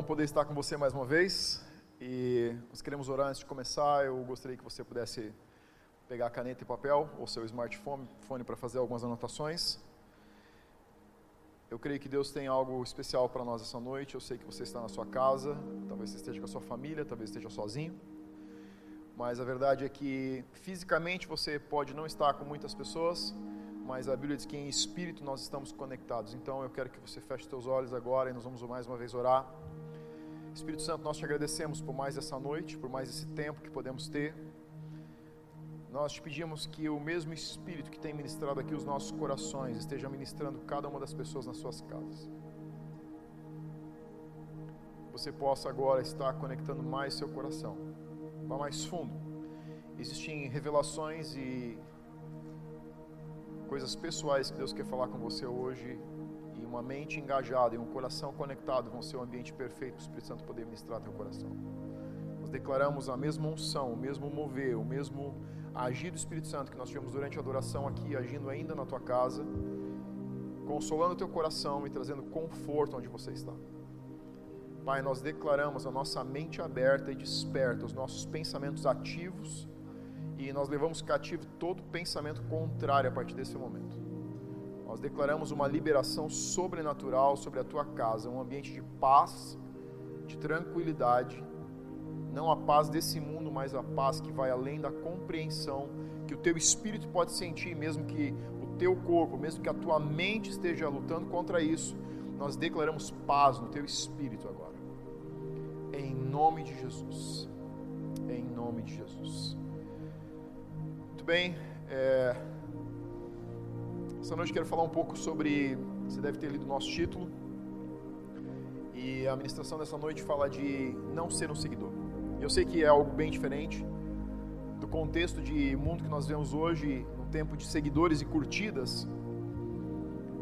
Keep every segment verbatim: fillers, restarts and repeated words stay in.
bom poder estar com você mais uma vez, e nós queremos orar antes de começar. Eu gostaria que você pudesse pegar a caneta e papel, ou seu smartphone para fazer algumas anotações. Eu creio que Deus tem algo especial para nós essa noite. Eu sei que você está na sua casa, talvez você esteja com a sua família, talvez esteja sozinho, mas a verdade é que fisicamente você pode não estar com muitas pessoas, mas a Bíblia diz que em espírito nós estamos conectados. Então eu quero que você feche seus olhos agora e nós vamos mais uma vez orar. Espírito Santo, nós te agradecemos por mais essa noite, por mais esse tempo que podemos ter. Nós te pedimos que o mesmo Espírito que tem ministrado aqui os nossos corações esteja ministrando cada uma das pessoas nas suas casas. Você possa agora estar conectando mais seu coração. Vá mais fundo. Existem revelações e coisas pessoais que Deus quer falar com você hoje. E uma mente engajada e um coração conectado vão ser o ambiente perfeito para o Espírito Santo poder ministrar teu coração. Nós declaramos a mesma unção, o mesmo mover, o mesmo agir do Espírito Santo que nós tivemos durante a adoração aqui, agindo ainda na tua casa, consolando o teu coração e trazendo conforto onde você está. Pai, nós declaramos a nossa mente aberta e desperta, os nossos pensamentos ativos, e nós levamos cativo todo pensamento contrário a partir desse momento. Nós declaramos uma liberação sobrenatural sobre a tua casa, um ambiente de paz, de tranquilidade, não a paz desse mundo, mas a paz que vai além da compreensão, que o teu espírito pode sentir, mesmo que o teu corpo, mesmo que a tua mente esteja lutando contra isso. Nós declaramos paz no teu espírito agora, em nome de Jesus, em nome de Jesus. Muito bem, é... essa noite quero falar um pouco sobre, você deve ter lido o nosso título, e a ministração dessa noite fala de não ser um seguidor. Eu sei que é algo bem diferente do contexto de mundo que nós vemos hoje, no tempo de seguidores e curtidas.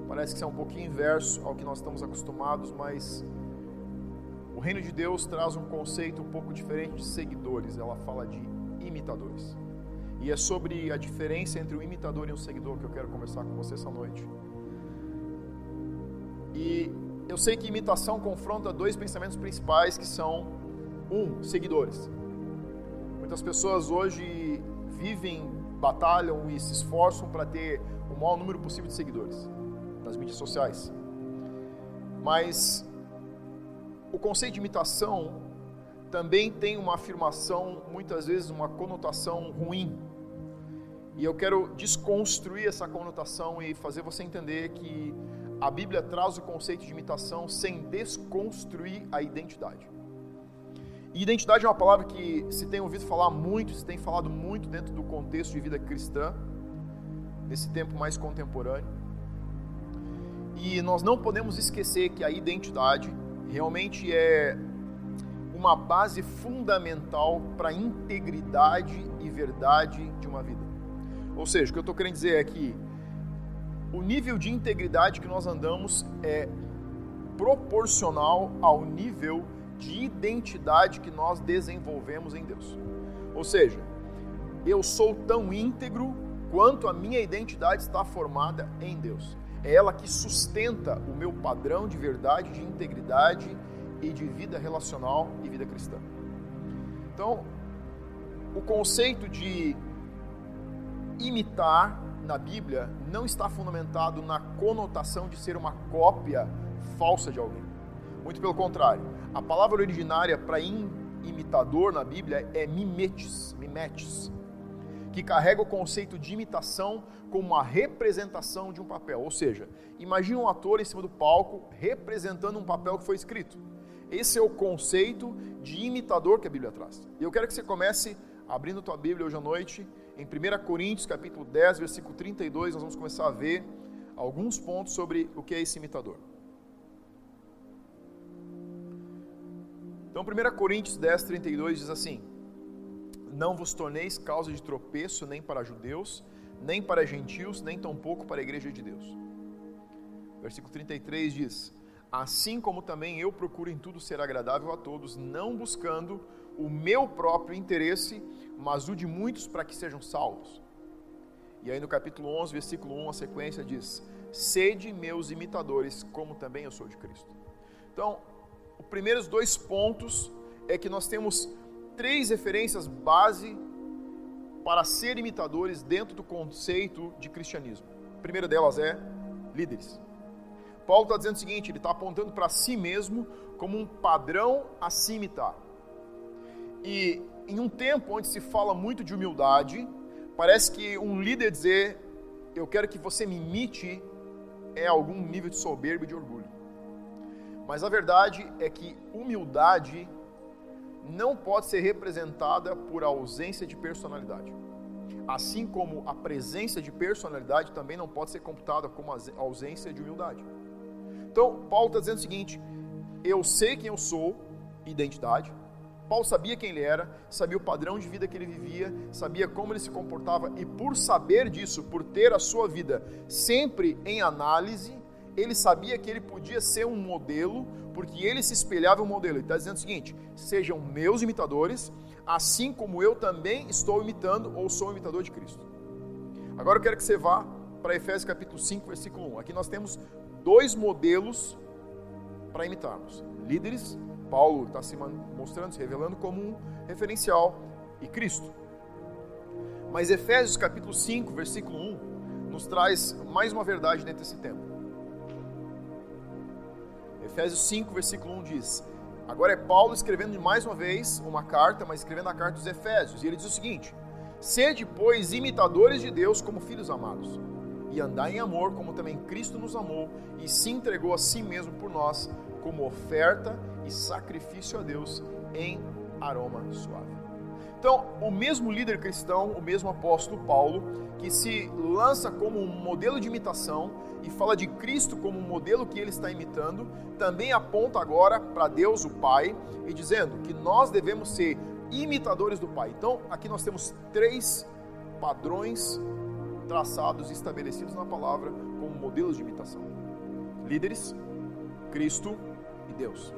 Parece que isso é um pouquinho inverso ao que nós estamos acostumados, mas o reino de Deus traz um conceito um pouco diferente de seguidores. Ela fala de imitadores. E é sobre a diferença entre um imitador e um seguidor que eu quero conversar com você essa noite. E eu sei que imitação confronta dois pensamentos principais que são... Um, seguidores. Muitas pessoas hoje vivem, batalham e se esforçam para ter o maior número possível de seguidores nas mídias sociais. Mas o conceito de imitação também tem uma afirmação, muitas vezes uma conotação ruim. E eu quero desconstruir essa conotação e fazer você entender que a Bíblia traz o conceito de imitação sem desconstruir a identidade. Identidade é uma palavra que se tem ouvido falar muito, se tem falado muito dentro do contexto de vida cristã, nesse tempo mais contemporâneo. E nós não podemos esquecer que a identidade realmente é uma base fundamental para a integridade e verdade de uma vida. Ou seja, o que eu estou querendo dizer é que o nível de integridade que nós andamos é proporcional ao nível de identidade que nós desenvolvemos em Deus. Ou seja, eu sou tão íntegro quanto a minha identidade está formada em Deus. É ela que sustenta o meu padrão de verdade, de integridade e de vida relacional e vida cristã. Então, o conceito de imitar na Bíblia não está fundamentado na conotação de ser uma cópia falsa de alguém. Muito pelo contrário, a palavra originária para imitador na Bíblia é mimetes, mimetes, que carrega o conceito de imitação como uma representação de um papel. Ou seja, imagina um ator em cima do palco representando um papel que foi escrito. Esse é o conceito de imitador que a Bíblia traz. E eu quero que você comece abrindo a tua Bíblia hoje à noite, em primeira Coríntios, capítulo dez, versículo trinta e dois, nós vamos começar a ver alguns pontos sobre o que é esse imitador. Então, primeira Coríntios dez, trinta e dois diz assim: Não vos torneis causa de tropeço nem para judeus, nem para gentios, nem tampouco para a igreja de Deus. Versículo trinta e três diz: Assim como também eu procuro em tudo ser agradável a todos, não buscando o meu próprio interesse, mas o de muitos para que sejam salvos. E aí no capítulo onze, versículo um, a sequência diz: Sede meus imitadores, como também eu sou de Cristo. Então, os primeiros dois pontos é que nós temos três referências base para ser imitadores dentro do conceito de cristianismo. A primeira delas é líderes. Paulo está dizendo o seguinte, ele está apontando para si mesmo como um padrão a se imitar. E em um tempo onde se fala muito de humildade, parece que um líder dizer, eu quero que você me imite, é algum nível de soberba e de orgulho. Mas a verdade é que humildade não pode ser representada por ausência de personalidade. Assim como a presença de personalidade também não pode ser computada como ausência de humildade. Então, Paulo está dizendo o seguinte, eu sei quem eu sou, identidade. Paulo sabia quem ele era, sabia o padrão de vida que ele vivia, sabia como ele se comportava e por saber disso, por ter a sua vida sempre em análise, ele sabia que ele podia ser um modelo, porque ele se espelhava em um modelo. Ele está dizendo o seguinte, sejam meus imitadores, assim como eu também estou imitando ou sou imitador de Cristo. Agora eu quero que você vá para Efésios capítulo cinco, versículo um. Aqui nós temos dois modelos para imitarmos. Líderes, Paulo está se mostrando, se revelando como um referencial, e Cristo. Mas Efésios capítulo cinco, versículo um, nos traz mais uma verdade dentro desse tema. Efésios cinco, versículo um diz, agora é Paulo escrevendo mais uma vez uma carta, mas escrevendo a carta dos Efésios, e ele diz o seguinte, sede, pois, imitadores de Deus como filhos amados, e andai em amor como também Cristo nos amou, e se entregou a si mesmo por nós, como oferta e sacrifício a Deus em aroma suave. Então, o mesmo líder cristão, o mesmo apóstolo Paulo, que se lança como um modelo de imitação e fala de Cristo como um modelo que ele está imitando, também aponta agora para Deus, o Pai, e dizendo que nós devemos ser imitadores do Pai. Então, aqui nós temos três padrões traçados e estabelecidos na palavra como modelos de imitação. Líderes, Cristo e Deus.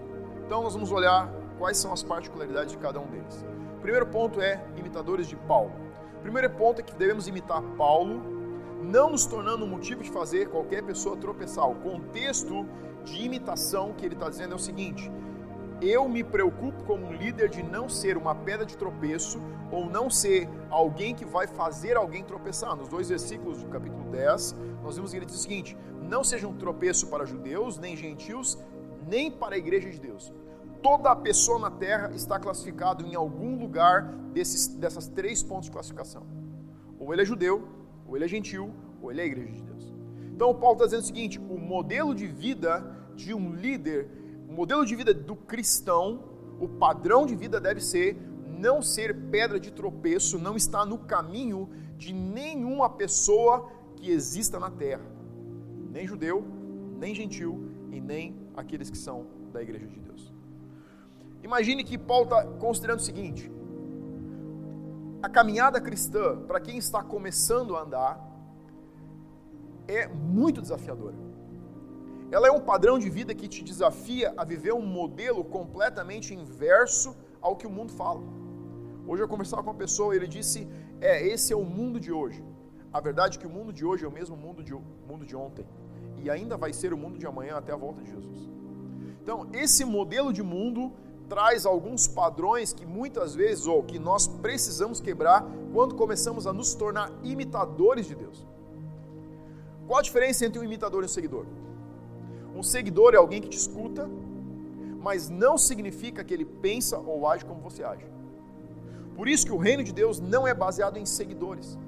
Então nós vamos olhar quais são as particularidades de cada um deles. O primeiro ponto é imitadores de Paulo. O primeiro ponto é que devemos imitar Paulo, não nos tornando um motivo de fazer qualquer pessoa tropeçar. O contexto de imitação que ele está dizendo é o seguinte, eu me preocupo como um líder de não ser uma pedra de tropeço ou não ser alguém que vai fazer alguém tropeçar. Nos dois versículos do capítulo dez, nós vemos que ele diz o seguinte, não seja um tropeço para judeus, nem gentios, nem para a igreja de Deus. Toda a pessoa na terra está classificada em algum lugar desses, dessas três pontos de classificação. Ou ele é judeu, ou ele é gentil, ou ele é a igreja de Deus. Então Paulo está dizendo o seguinte, o modelo de vida de um líder, o modelo de vida do cristão, o padrão de vida deve ser não ser pedra de tropeço, não estar no caminho de nenhuma pessoa que exista na terra. Nem judeu, nem gentil e nem aqueles que são da igreja de Deus. Imagine que Paulo está considerando o seguinte, a caminhada cristã, para quem está começando a andar, é muito desafiadora. Ela é um padrão de vida que te desafia a viver um modelo completamente inverso ao que o mundo fala. Hoje eu conversava com uma pessoa e ele disse, é, esse é o mundo de hoje. A verdade é que o mundo de hoje é o mesmo mundo de, mundo de ontem. E ainda vai ser o mundo de amanhã até a volta de Jesus. Então, esse modelo de mundo traz alguns padrões que muitas vezes, ou que nós precisamos quebrar quando começamos a nos tornar imitadores de Deus. Qual a diferença entre um imitador e um seguidor? Um seguidor é alguém que te escuta, mas não significa que ele pensa ou age como você age. Por isso que o reino de Deus não é baseado em seguidores.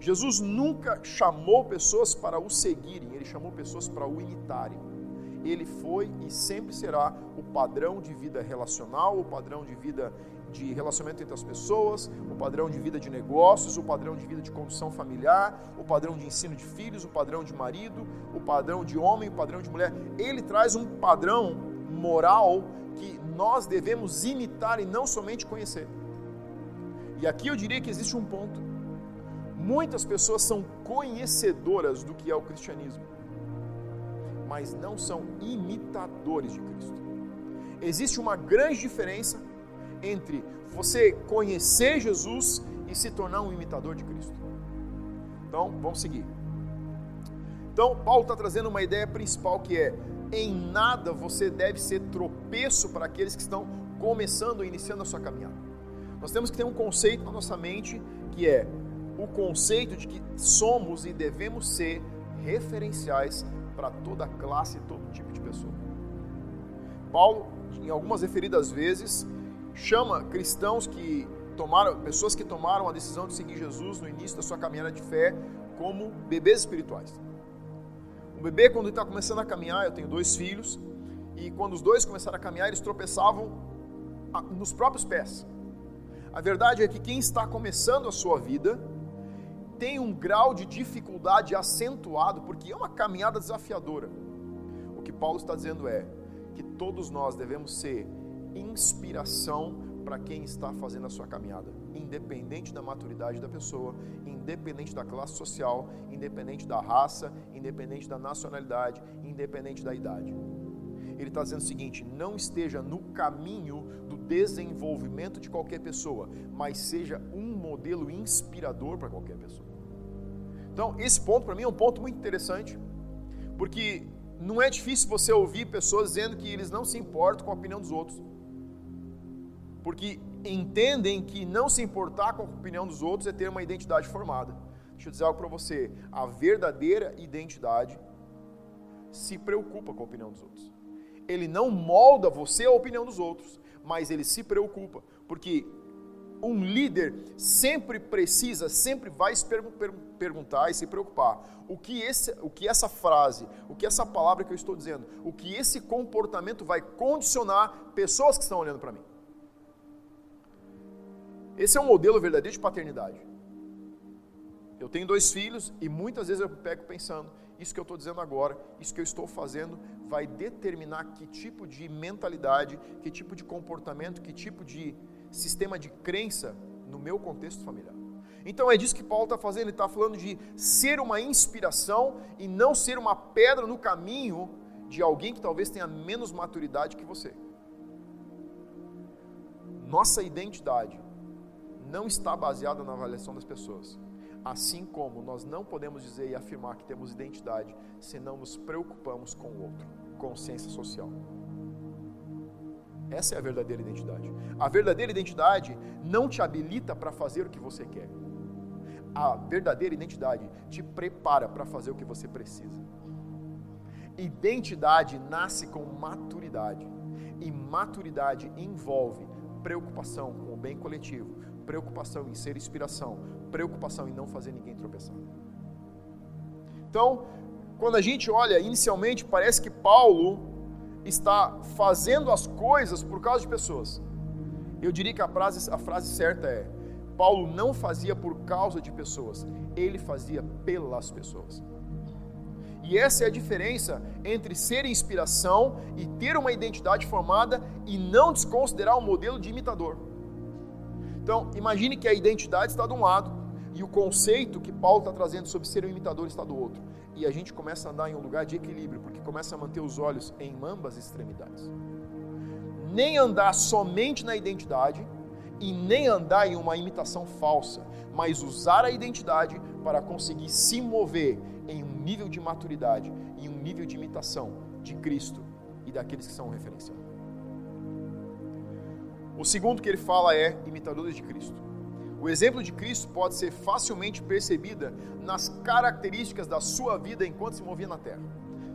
Jesus nunca chamou pessoas para o seguirem, ele chamou pessoas para o imitarem. Ele foi e sempre será o padrão de vida relacional, o padrão de vida de relacionamento entre as pessoas, o padrão de vida de negócios, o padrão de vida de condução familiar, o padrão de ensino de filhos, o padrão de marido, o padrão de homem, o padrão de mulher. Ele traz um padrão moral que nós devemos imitar e não somente conhecer. E aqui eu diria que existe um ponto. Muitas pessoas são conhecedoras do que é o cristianismo, mas não são imitadores de Cristo. Existe uma grande diferença entre você conhecer Jesus e se tornar um imitador de Cristo. Então, vamos seguir. Então, Paulo está trazendo uma ideia principal que é, em nada você deve ser tropeço para aqueles que estão começando ou iniciando a sua caminhada. Nós temos que ter um conceito na nossa mente, que é o conceito de que somos e devemos ser referenciais para toda classe e todo tipo de pessoa. Paulo, em algumas referidas vezes, chama cristãos que tomaram, pessoas que tomaram a decisão de seguir Jesus no início da sua caminhada de fé, como bebês espirituais. O bebê, quando está começando a caminhar, eu tenho dois filhos, e quando os dois começaram a caminhar, eles tropeçavam nos próprios pés. A verdade é que quem está começando a sua vida tem um grau de dificuldade acentuado, porque é uma caminhada desafiadora. O que Paulo está dizendo é que todos nós devemos ser inspiração para quem está fazendo a sua caminhada, independente da maturidade da pessoa, independente da classe social, independente da raça, independente da nacionalidade, independente da idade. Ele está dizendo o seguinte: não esteja no caminho do desenvolvimento de qualquer pessoa, mas seja um modelo inspirador para qualquer pessoa. Então, esse ponto para mim é um ponto muito interessante, porque não é difícil você ouvir pessoas dizendo que eles não se importam com a opinião dos outros, porque entendem que não se importar com a opinião dos outros é ter uma identidade formada. Deixa eu dizer algo para você: a verdadeira identidade se preocupa com a opinião dos outros. Ele não molda você a opinião dos outros, mas ele se preocupa, porque um líder sempre precisa, sempre vai se per- per- perguntar e se preocupar, o que, esse, o que essa frase, o que essa palavra que eu estou dizendo, o que esse comportamento vai condicionar pessoas que estão olhando para mim. Esse é um modelo verdadeiro de paternidade. Eu tenho dois filhos e muitas vezes eu pego pensando, isso que eu estou dizendo agora, isso que eu estou fazendo, vai determinar que tipo de mentalidade, que tipo de comportamento, que tipo de sistema de crença no meu contexto familiar. Então é disso que Paulo está fazendo, ele está falando de ser uma inspiração e não ser uma pedra no caminho de alguém que talvez tenha menos maturidade que você. Nossa identidade não está baseada na avaliação das pessoas. Assim como nós não podemos dizer e afirmar que temos identidade se não nos preocupamos com o outro. Consciência social. Essa é a verdadeira identidade. A verdadeira identidade não te habilita para fazer o que você quer. A verdadeira identidade te prepara para fazer o que você precisa. Identidade nasce com maturidade. E maturidade envolve preocupação com o bem coletivo, preocupação em ser inspiração, preocupação em não fazer ninguém tropeçar. Então, quando a gente olha, inicialmente parece que Paulo está fazendo as coisas por causa de pessoas. Eu diria que a frase, a frase certa é: Paulo não fazia por causa de pessoas, ele fazia pelas pessoas. E essa é a diferença entre ser inspiração e ter uma identidade formada e não desconsiderar o modelo de imitador. Então, imagine que a identidade está de um lado e o conceito que Paulo está trazendo sobre ser um imitador está do outro. E a gente começa a andar em um lugar de equilíbrio, porque começa a manter os olhos em ambas as extremidades. Nem andar somente na identidade e nem andar em uma imitação falsa, mas usar a identidade para conseguir se mover em um nível de maturidade e um nível de imitação de Cristo e daqueles que são referenciados. O segundo que ele fala é imitadores de Cristo. O exemplo de Cristo pode ser facilmente percebida nas características da sua vida enquanto se movia na terra.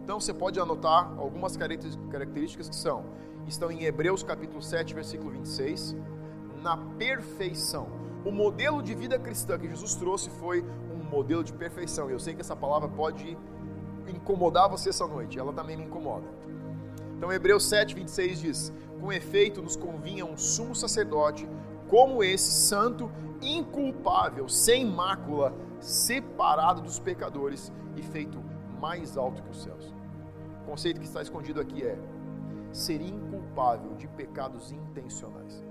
Então você pode anotar algumas características que são, estão em Hebreus capítulo sete, versículo vinte e seis, na perfeição. O modelo de vida cristã que Jesus trouxe foi um modelo de perfeição. Eu sei que essa palavra pode incomodar você essa noite, ela também me incomoda. Então Hebreus sete, vinte e seis diz: com efeito nos convinha um sumo sacerdote, como esse, santo, inculpável, sem mácula, separado dos pecadores e feito mais alto que os céus. O conceito que está escondido aqui é ser inculpável de pecados intencionais.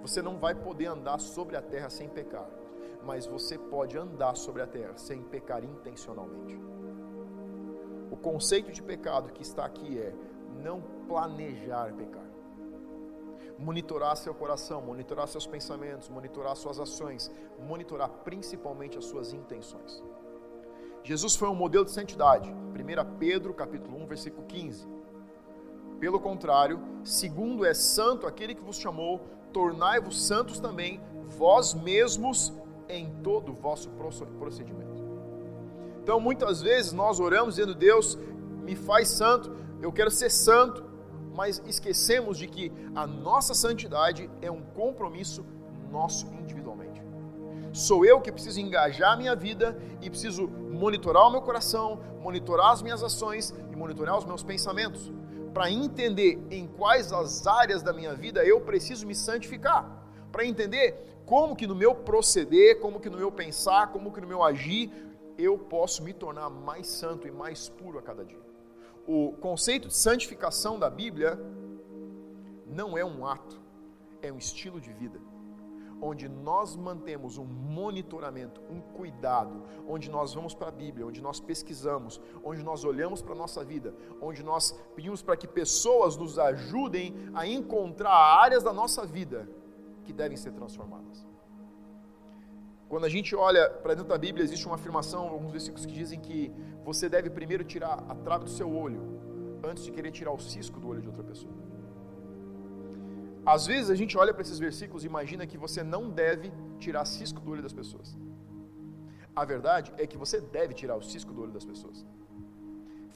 Você não vai poder andar sobre a terra sem pecar, mas você pode andar sobre a terra sem pecar intencionalmente. O conceito de pecado que está aqui é não planejar pecar. Monitorar seu coração, monitorar seus pensamentos, monitorar suas ações, monitorar principalmente as suas intenções. Jesus foi um modelo de santidade. primeira Pedro, capítulo um, versículo quinze. Pelo contrário, segundo é santo aquele que vos chamou, tornai-vos santos também, vós mesmos, em todo o vosso procedimento. Então, muitas vezes nós oramos dizendo, Deus, me faz santo, eu quero ser santo, mas esquecemos de que a nossa santidade é um compromisso nosso individualmente. Sou eu que preciso engajar a minha vida e preciso monitorar o meu coração, monitorar as minhas ações e monitorar os meus pensamentos, para entender em quais as áreas da minha vida eu preciso me santificar, para entender como que no meu proceder, como que no meu pensar, como que no meu agir, eu posso me tornar mais santo e mais puro a cada dia. O conceito de santificação da Bíblia não é um ato, é um estilo de vida, onde nós mantemos um monitoramento, um cuidado, onde nós vamos para a Bíblia, onde nós pesquisamos, onde nós olhamos para a nossa vida, onde nós pedimos para que pessoas nos ajudem a encontrar áreas da nossa vida que devem ser transformadas. Quando a gente olha para dentro da Bíblia, existe uma afirmação, alguns versículos que dizem que você deve primeiro tirar a trave do seu olho, antes de querer tirar o cisco do olho de outra pessoa. Às vezes a gente olha para esses versículos e imagina que você não deve tirar cisco do olho das pessoas. A verdade é que você deve tirar o cisco do olho das pessoas.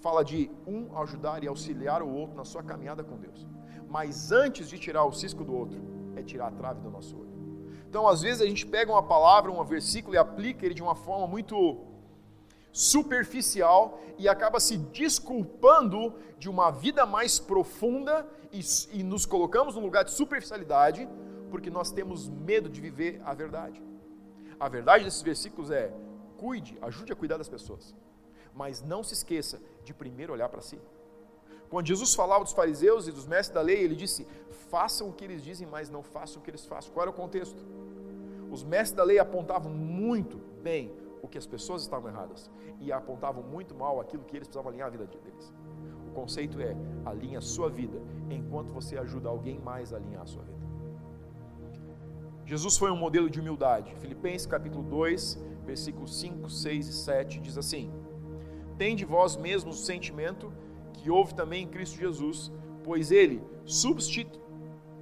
Fala de um ajudar e auxiliar o outro na sua caminhada com Deus. Mas antes de tirar o cisco do outro, é tirar a trave do nosso olho. Então às vezes a gente pega uma palavra, um versículo e aplica ele de uma forma muito superficial e acaba se desculpando de uma vida mais profunda e, e nos colocamos num lugar de superficialidade porque nós temos medo de viver a verdade. A verdade desses versículos é, cuide, ajude a cuidar das pessoas, mas não se esqueça de primeiro olhar para si. Quando Jesus falava dos fariseus e dos mestres da lei, ele disse, façam o que eles dizem, mas não façam o que eles fazem. Qual era o contexto? Os mestres da lei apontavam muito bem o que as pessoas estavam erradas e apontavam muito mal aquilo que eles precisavam alinhar a vida deles. O conceito é, alinha a sua vida enquanto você ajuda alguém mais a alinhar a sua vida. Jesus foi um modelo de humildade. Filipenses capítulo dois, versículos cinco, seis e sete diz assim, tende vós mesmos o sentimento que houve também em Cristo Jesus, pois ele,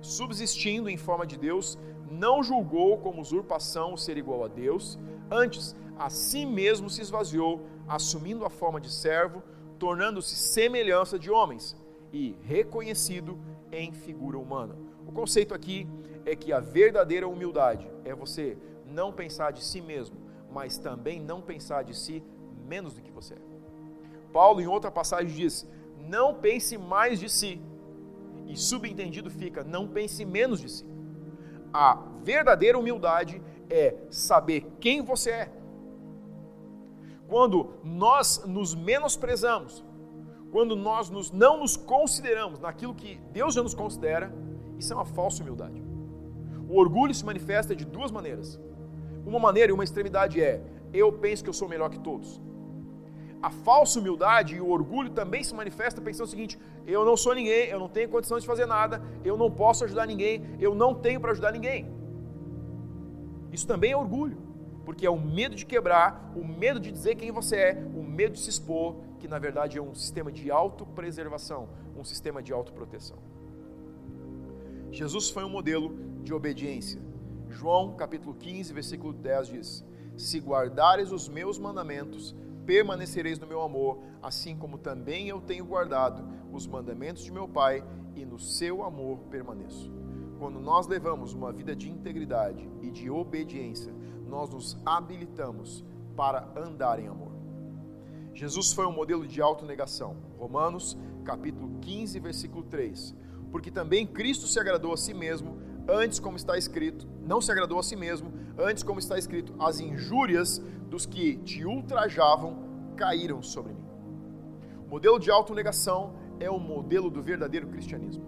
subsistindo em forma de Deus, não julgou como usurpação ser igual a Deus, antes a si mesmo se esvaziou, assumindo a forma de servo, tornando-se semelhança de homens e reconhecido em figura humana. O conceito aqui é que a verdadeira humildade é você não pensar de si mesmo, mas também não pensar de si menos do que você é. Paulo, em outra passagem, diz, não pense mais de si, e subentendido fica, não pense menos de si. A verdadeira humildade é saber quem você é. Quando nós nos menosprezamos, quando nós nos, não nos consideramos naquilo que Deus já nos considera, isso é uma falsa humildade. O orgulho se manifesta de duas maneiras. Uma maneira e uma extremidade é, eu penso que eu sou melhor que todos. A falsa humildade e o orgulho também se manifesta pensando o seguinte, eu não sou ninguém, eu não tenho condições de fazer nada, eu não posso ajudar ninguém, eu não tenho para ajudar ninguém. Isso também é orgulho, porque é o medo de quebrar, o medo de dizer quem você é, o medo de se expor, que na verdade é um sistema de autopreservação, um sistema de autoproteção. Jesus foi um modelo de obediência. João capítulo quinze, versículo dez diz, se guardares os meus mandamentos, permanecereis no meu amor, assim como também eu tenho guardado os mandamentos de meu Pai, e no seu amor permaneço. Quando nós levamos uma vida de integridade e de obediência, nós nos habilitamos para andar em amor. Jesus foi um modelo de autonegação. Romanos, capítulo quinze, versículo três. Porque também Cristo se agradou a si mesmo, antes como está escrito, não se agradou a si mesmo, antes como está escrito, as injúrias dos que te ultrajavam caíram sobre mim. O modelo de autonegação é o modelo do verdadeiro cristianismo.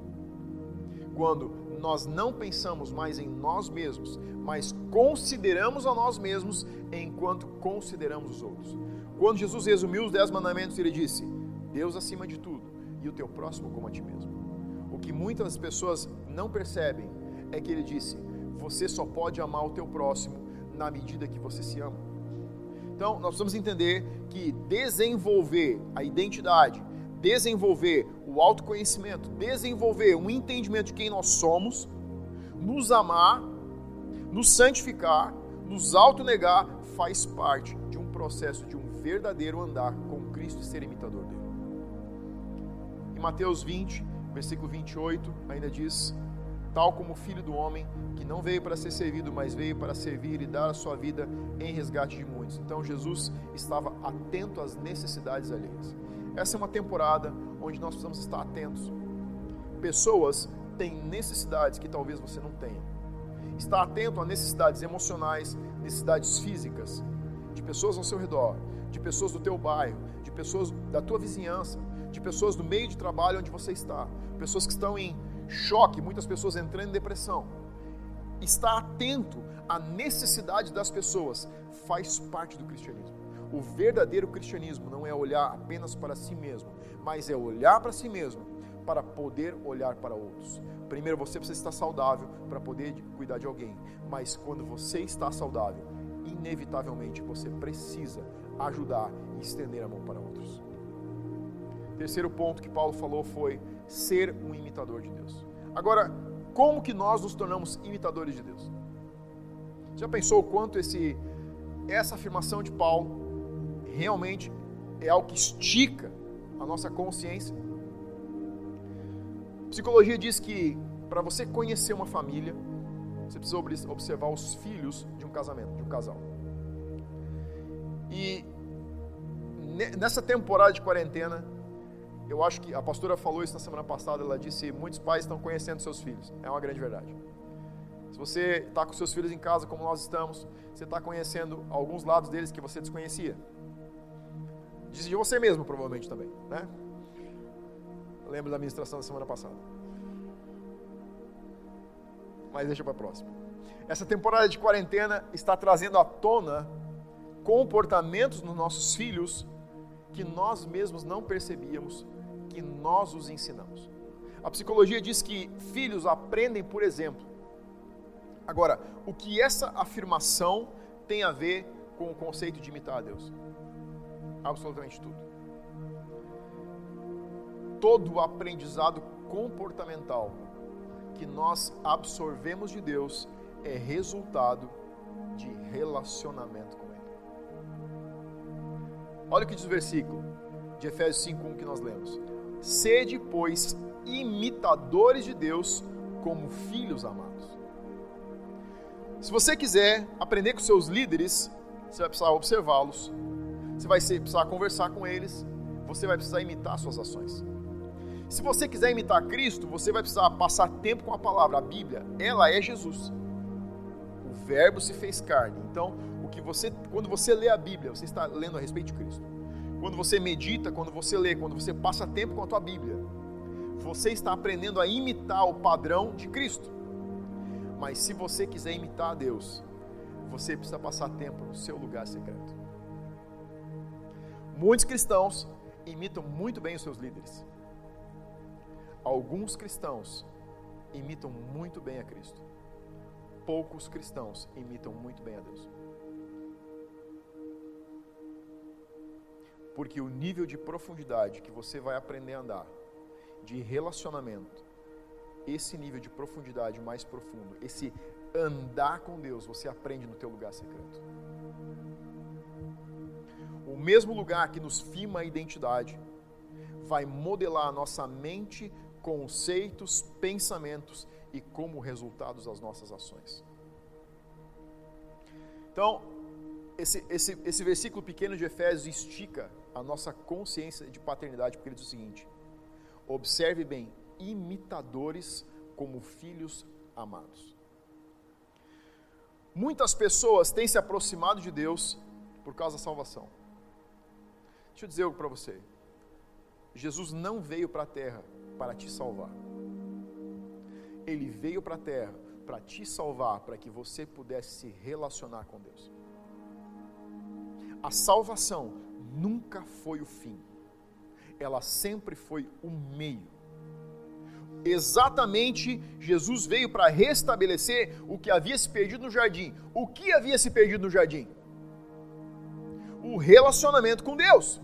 Quando nós não pensamos mais em nós mesmos, mas consideramos a nós mesmos enquanto consideramos os outros. Quando Jesus resumiu os dez mandamentos, ele disse, Deus acima de tudo e o teu próximo como a ti mesmo. O que muitas pessoas não percebem é que ele disse, você só pode amar o teu próximo na medida que você se ama. Então, nós precisamos entender que desenvolver a identidade, desenvolver o autoconhecimento, desenvolver um entendimento de quem nós somos, nos amar, nos santificar, nos autonegar, faz parte de um processo de um verdadeiro andar com Cristo e ser imitador dele. Em Mateus vinte, versículo vinte e oito, ainda diz: tal como o Filho do Homem, que não veio para ser servido, mas veio para servir e dar a sua vida em resgate de muitos. Então Jesus estava atento às necessidades alheias. Essa é uma temporada onde nós precisamos estar atentos. Pessoas têm necessidades que talvez você não tenha. Estar atento a necessidades emocionais, necessidades físicas, de pessoas ao seu redor, de pessoas do teu bairro, de pessoas da tua vizinhança, de pessoas do meio de trabalho onde você está, pessoas que estão em choque, muitas pessoas entrando em depressão. Estar atento à necessidade das pessoas faz parte do cristianismo. O verdadeiro cristianismo não é olhar apenas para si mesmo, mas é olhar para si mesmo para poder olhar para outros. Primeiro você precisa estar saudável para poder cuidar de alguém, mas quando você está saudável, inevitavelmente você precisa ajudar e estender a mão para outros. Terceiro ponto que Paulo falou foi ser um imitador de Deus. Agora, como que nós nos tornamos imitadores de Deus? Já pensou o quanto esse, essa afirmação de Paulo realmente é algo que estica a nossa consciência? A psicologia diz que para você conhecer uma família, você precisa observar os filhos de um casamento, de um casal. E nessa temporada de quarentena, eu acho que a pastora falou isso na semana passada, ela disse: muitos pais estão conhecendo seus filhos. É uma grande verdade. Se você está com seus filhos em casa, como nós estamos, você está conhecendo alguns lados deles que você desconhecia. Diz de você mesmo, provavelmente, também, né? Eu lembro da ministração da semana passada. Mas deixa para a próxima. Essa temporada de quarentena está trazendo à tona comportamentos nos nossos filhos que nós mesmos não percebíamos, que nós os ensinamos. A psicologia diz que filhos aprendem por exemplo. Agora, o que essa afirmação tem a ver com o conceito de imitar a Deus? Absolutamente tudo. Todo o aprendizado comportamental que nós absorvemos de Deus é resultado de relacionamento com Ele. Olha o que diz o versículo de Efésios cinco um que nós lemos: sede, pois, imitadores de Deus como filhos amados. Se você quiser aprender com seus líderes, você vai precisar observá-los, você vai precisar conversar com eles, você vai precisar imitar suas ações. Se você quiser imitar Cristo, você vai precisar passar tempo com a palavra. A Bíblia, ela é Jesus. O verbo se fez carne. Então, que você, quando você lê a Bíblia, você está lendo a respeito de Cristo. Quando você medita, quando você lê, quando você passa tempo com a tua Bíblia, você está aprendendo a imitar o padrão de Cristo. Mas se você quiser imitar a Deus, você precisa passar tempo no seu lugar secreto. Muitos cristãos imitam muito bem os seus líderes. Alguns cristãos imitam muito bem a Cristo. Poucos cristãos imitam muito bem a Deus. Porque o nível de profundidade que você vai aprender a andar, de relacionamento, esse nível de profundidade mais profundo, esse andar com Deus, você aprende no teu lugar secreto. O mesmo lugar que nos firma a identidade, vai modelar a nossa mente, conceitos, pensamentos e como resultados das nossas ações. Então, esse, esse, esse versículo pequeno de Efésios estica a nossa consciência de paternidade, porque ele diz o seguinte: observe bem, imitadores como filhos amados. Muitas pessoas têm se aproximado de Deus por causa da salvação. Deixa eu dizer algo para você: Jesus não veio para a terra para te salvar. Ele veio para a terra para te salvar, para que você pudesse se relacionar com Deus. A salvação nunca foi o fim, ela sempre foi o meio. Exatamente, Jesus veio para restabelecer o que havia se perdido no jardim. O que havia se perdido no jardim? o relacionamento com Deus.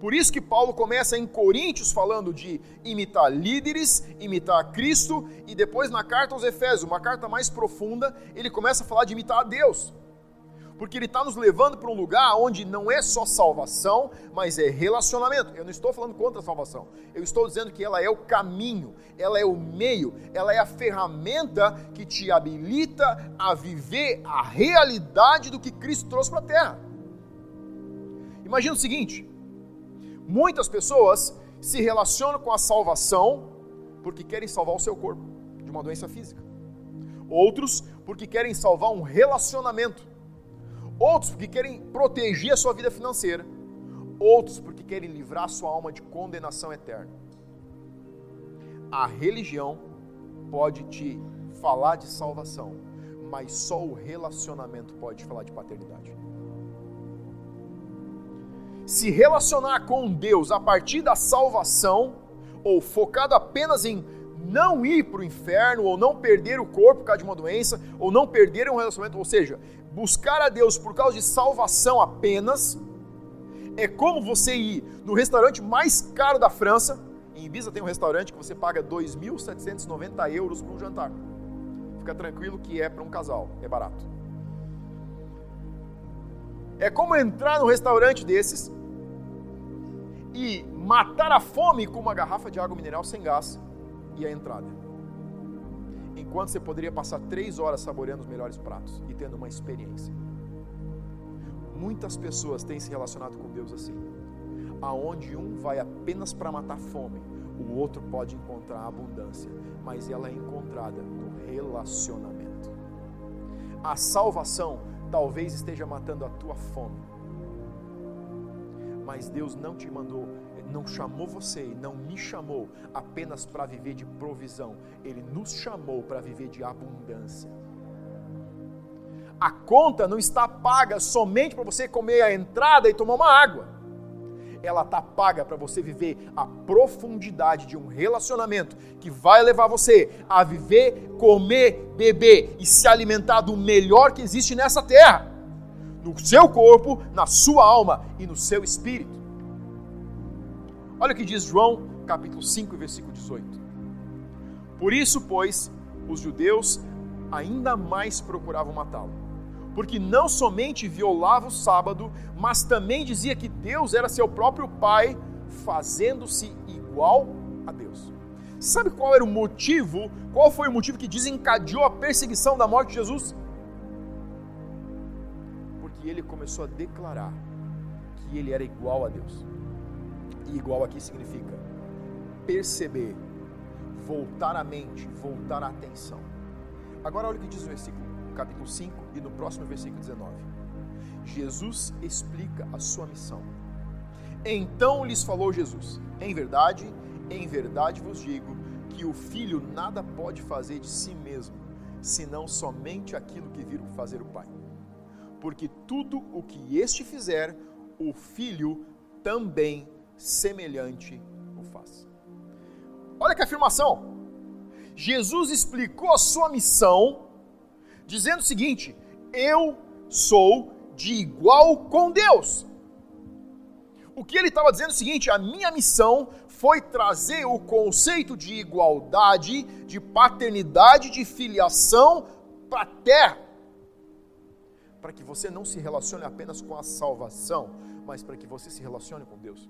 Por isso que Paulo começa em Coríntios falando de imitar líderes, imitar Cristo, e depois na carta aos Efésios, uma carta mais profunda, ele começa a falar de imitar a Deus. Porque ele está nos levando para um lugar onde não é só salvação, mas é relacionamento. Eu não estou falando contra a salvação. Eu estou dizendo que ela é o caminho, ela é o meio, ela é a ferramenta que te habilita a viver a realidade do que Cristo trouxe para a terra. Imagina o seguinte, muitas pessoas se relacionam com a salvação porque querem salvar o seu corpo de uma doença física. Outros porque querem salvar um relacionamento. Outros porque querem proteger a sua vida financeira. Outros porque querem livrar a sua alma de condenação eterna. A religião pode te falar de salvação, mas só o relacionamento pode te falar de paternidade. Se relacionar com Deus a partir da salvação, ou focado apenas em não ir para o inferno, ou não perder o corpo por causa de uma doença, ou não perder um relacionamento, ou seja, buscar a Deus por causa de salvação apenas, é como você ir no restaurante mais caro da França. Em Ibiza tem um restaurante que você paga dois mil setecentos e noventa euros para um jantar. Fica tranquilo que é para um casal, é barato. É como entrar num restaurante desses e matar a fome com uma garrafa de água mineral sem gás e a entrada. Enquanto você poderia passar três horas saboreando os melhores pratos e tendo uma experiência. Muitas pessoas têm se relacionado com Deus assim, aonde um vai apenas para matar fome, o outro pode encontrar abundância, mas ela é encontrada no relacionamento. A salvação talvez esteja matando a tua fome, mas Deus não te mandou, não chamou você, não me chamou apenas para viver de provisão. Ele nos chamou para viver de abundância. A conta não está paga somente para você comer a entrada e tomar uma água. Ela está paga para você viver a profundidade de um relacionamento que vai levar você a viver, comer, beber e se alimentar do melhor que existe nessa terra. No seu corpo, na sua alma e no seu espírito. Olha o que diz João, capítulo cinco, versículo dezoito. Por isso, pois, os judeus ainda mais procuravam matá-lo, porque não somente violava o sábado, mas também dizia que Deus era seu próprio Pai, fazendo-se igual a Deus. Sabe qual era o motivo, qual foi o motivo que desencadeou a perseguição da morte de Jesus? Porque ele começou a declarar que ele era igual a Deus. E igual aqui significa perceber, voltar a mente, voltar a atenção. Agora olha o que diz o versículo, capítulo cinco e no próximo versículo dezenove. Jesus explica a sua missão. Então lhes falou Jesus: em verdade, em verdade vos digo que o Filho nada pode fazer de si mesmo, senão somente aquilo que vir fazer o Pai. Porque tudo o que este fizer, o Filho também semelhante o faz. Olha que afirmação! Jesus explicou a sua missão, dizendo o seguinte: eu sou de igual com Deus. O que ele estava dizendo é o seguinte: a minha missão foi trazer o conceito de igualdade, de paternidade, de filiação para a terra, para que você não se relacione apenas com a salvação, mas para que você se relacione com Deus.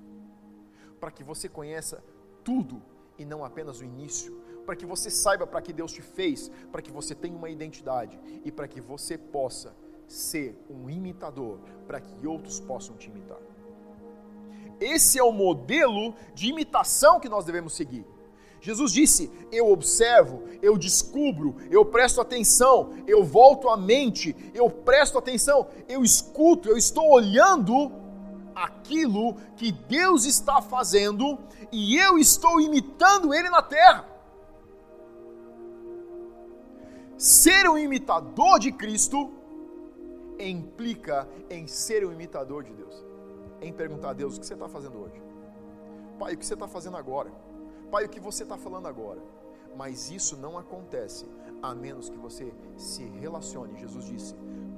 Para que você conheça tudo e não apenas o início, para que você saiba para que Deus te fez, para que você tenha uma identidade e para que você possa ser um imitador, para que outros possam te imitar. Esse é o modelo de imitação que nós devemos seguir. Jesus disse: eu observo, eu descubro, eu presto atenção, eu volto à mente, eu presto atenção, eu escuto, eu estou olhando aquilo que Deus está fazendo e eu estou imitando Ele na terra. Ser um imitador de Cristo implica em ser um imitador de Deus, em perguntar a Deus: o que você está fazendo hoje? Pai, o que você está fazendo agora? Pai, o que você está falando agora? Mas isso não acontece a menos que você se relacione. Jesus disse: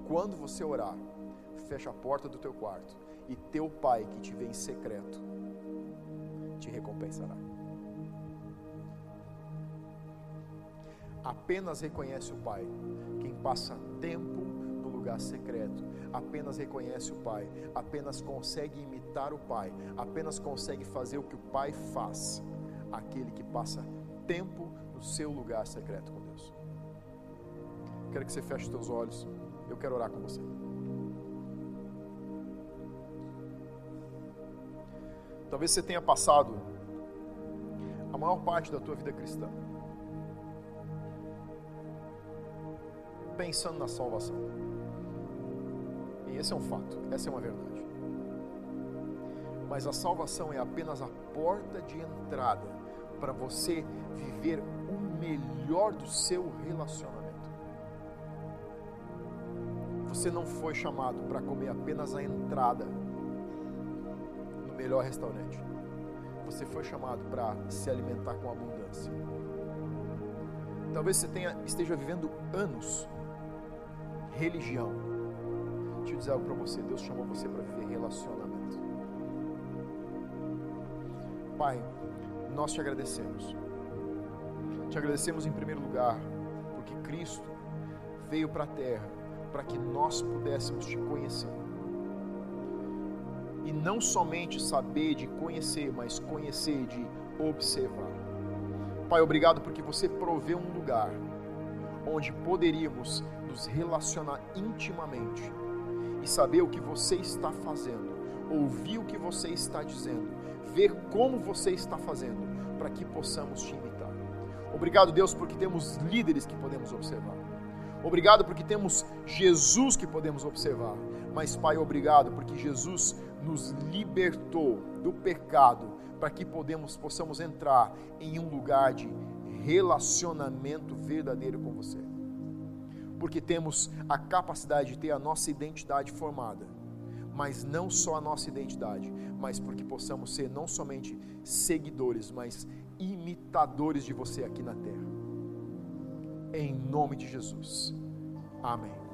quando você orar, fecha a porta do teu quarto, e teu Pai que te vê em secreto te recompensará. Apenas reconhece o Pai quem passa tempo no lugar secreto. Apenas reconhece o Pai, apenas consegue imitar o Pai, apenas consegue fazer o que o Pai faz, aquele que passa tempo no seu lugar secreto com Deus. Quero que você feche os teus olhos, eu quero orar com você. Talvez você tenha passado a maior parte da tua vida cristã pensando na salvação. E esse é um fato, essa é uma verdade. Mas a salvação é apenas a porta de entrada para você viver o melhor do seu relacionamento. Você não foi chamado para comer apenas a entrada no melhor restaurante. Você foi chamado para se alimentar com abundância. Talvez você tenha, esteja vivendo anos religião. Deixa eu dizer algo para você, Deus chamou você para viver relacionamento. Pai, nós te agradecemos. Te agradecemos em primeiro lugar, porque Cristo veio para a terra para que nós pudéssemos te conhecer. E não somente saber de conhecer, mas conhecer de observar. Pai, obrigado porque você proveu um lugar onde poderíamos nos relacionar intimamente e saber o que você está fazendo, ouvir o que você está dizendo, ver como você está fazendo, para que possamos te imitar. Obrigado, Deus, porque temos líderes que podemos observar. Obrigado porque temos Jesus que podemos observar. Mas, Pai, obrigado porque Jesus nos libertou do pecado para que podemos, possamos entrar em um lugar de relacionamento verdadeiro com você. Porque temos a capacidade de ter a nossa identidade formada. Mas não só a nossa identidade, mas porque possamos ser não somente seguidores, mas imitadores de você aqui na terra. Em nome de Jesus. Amém.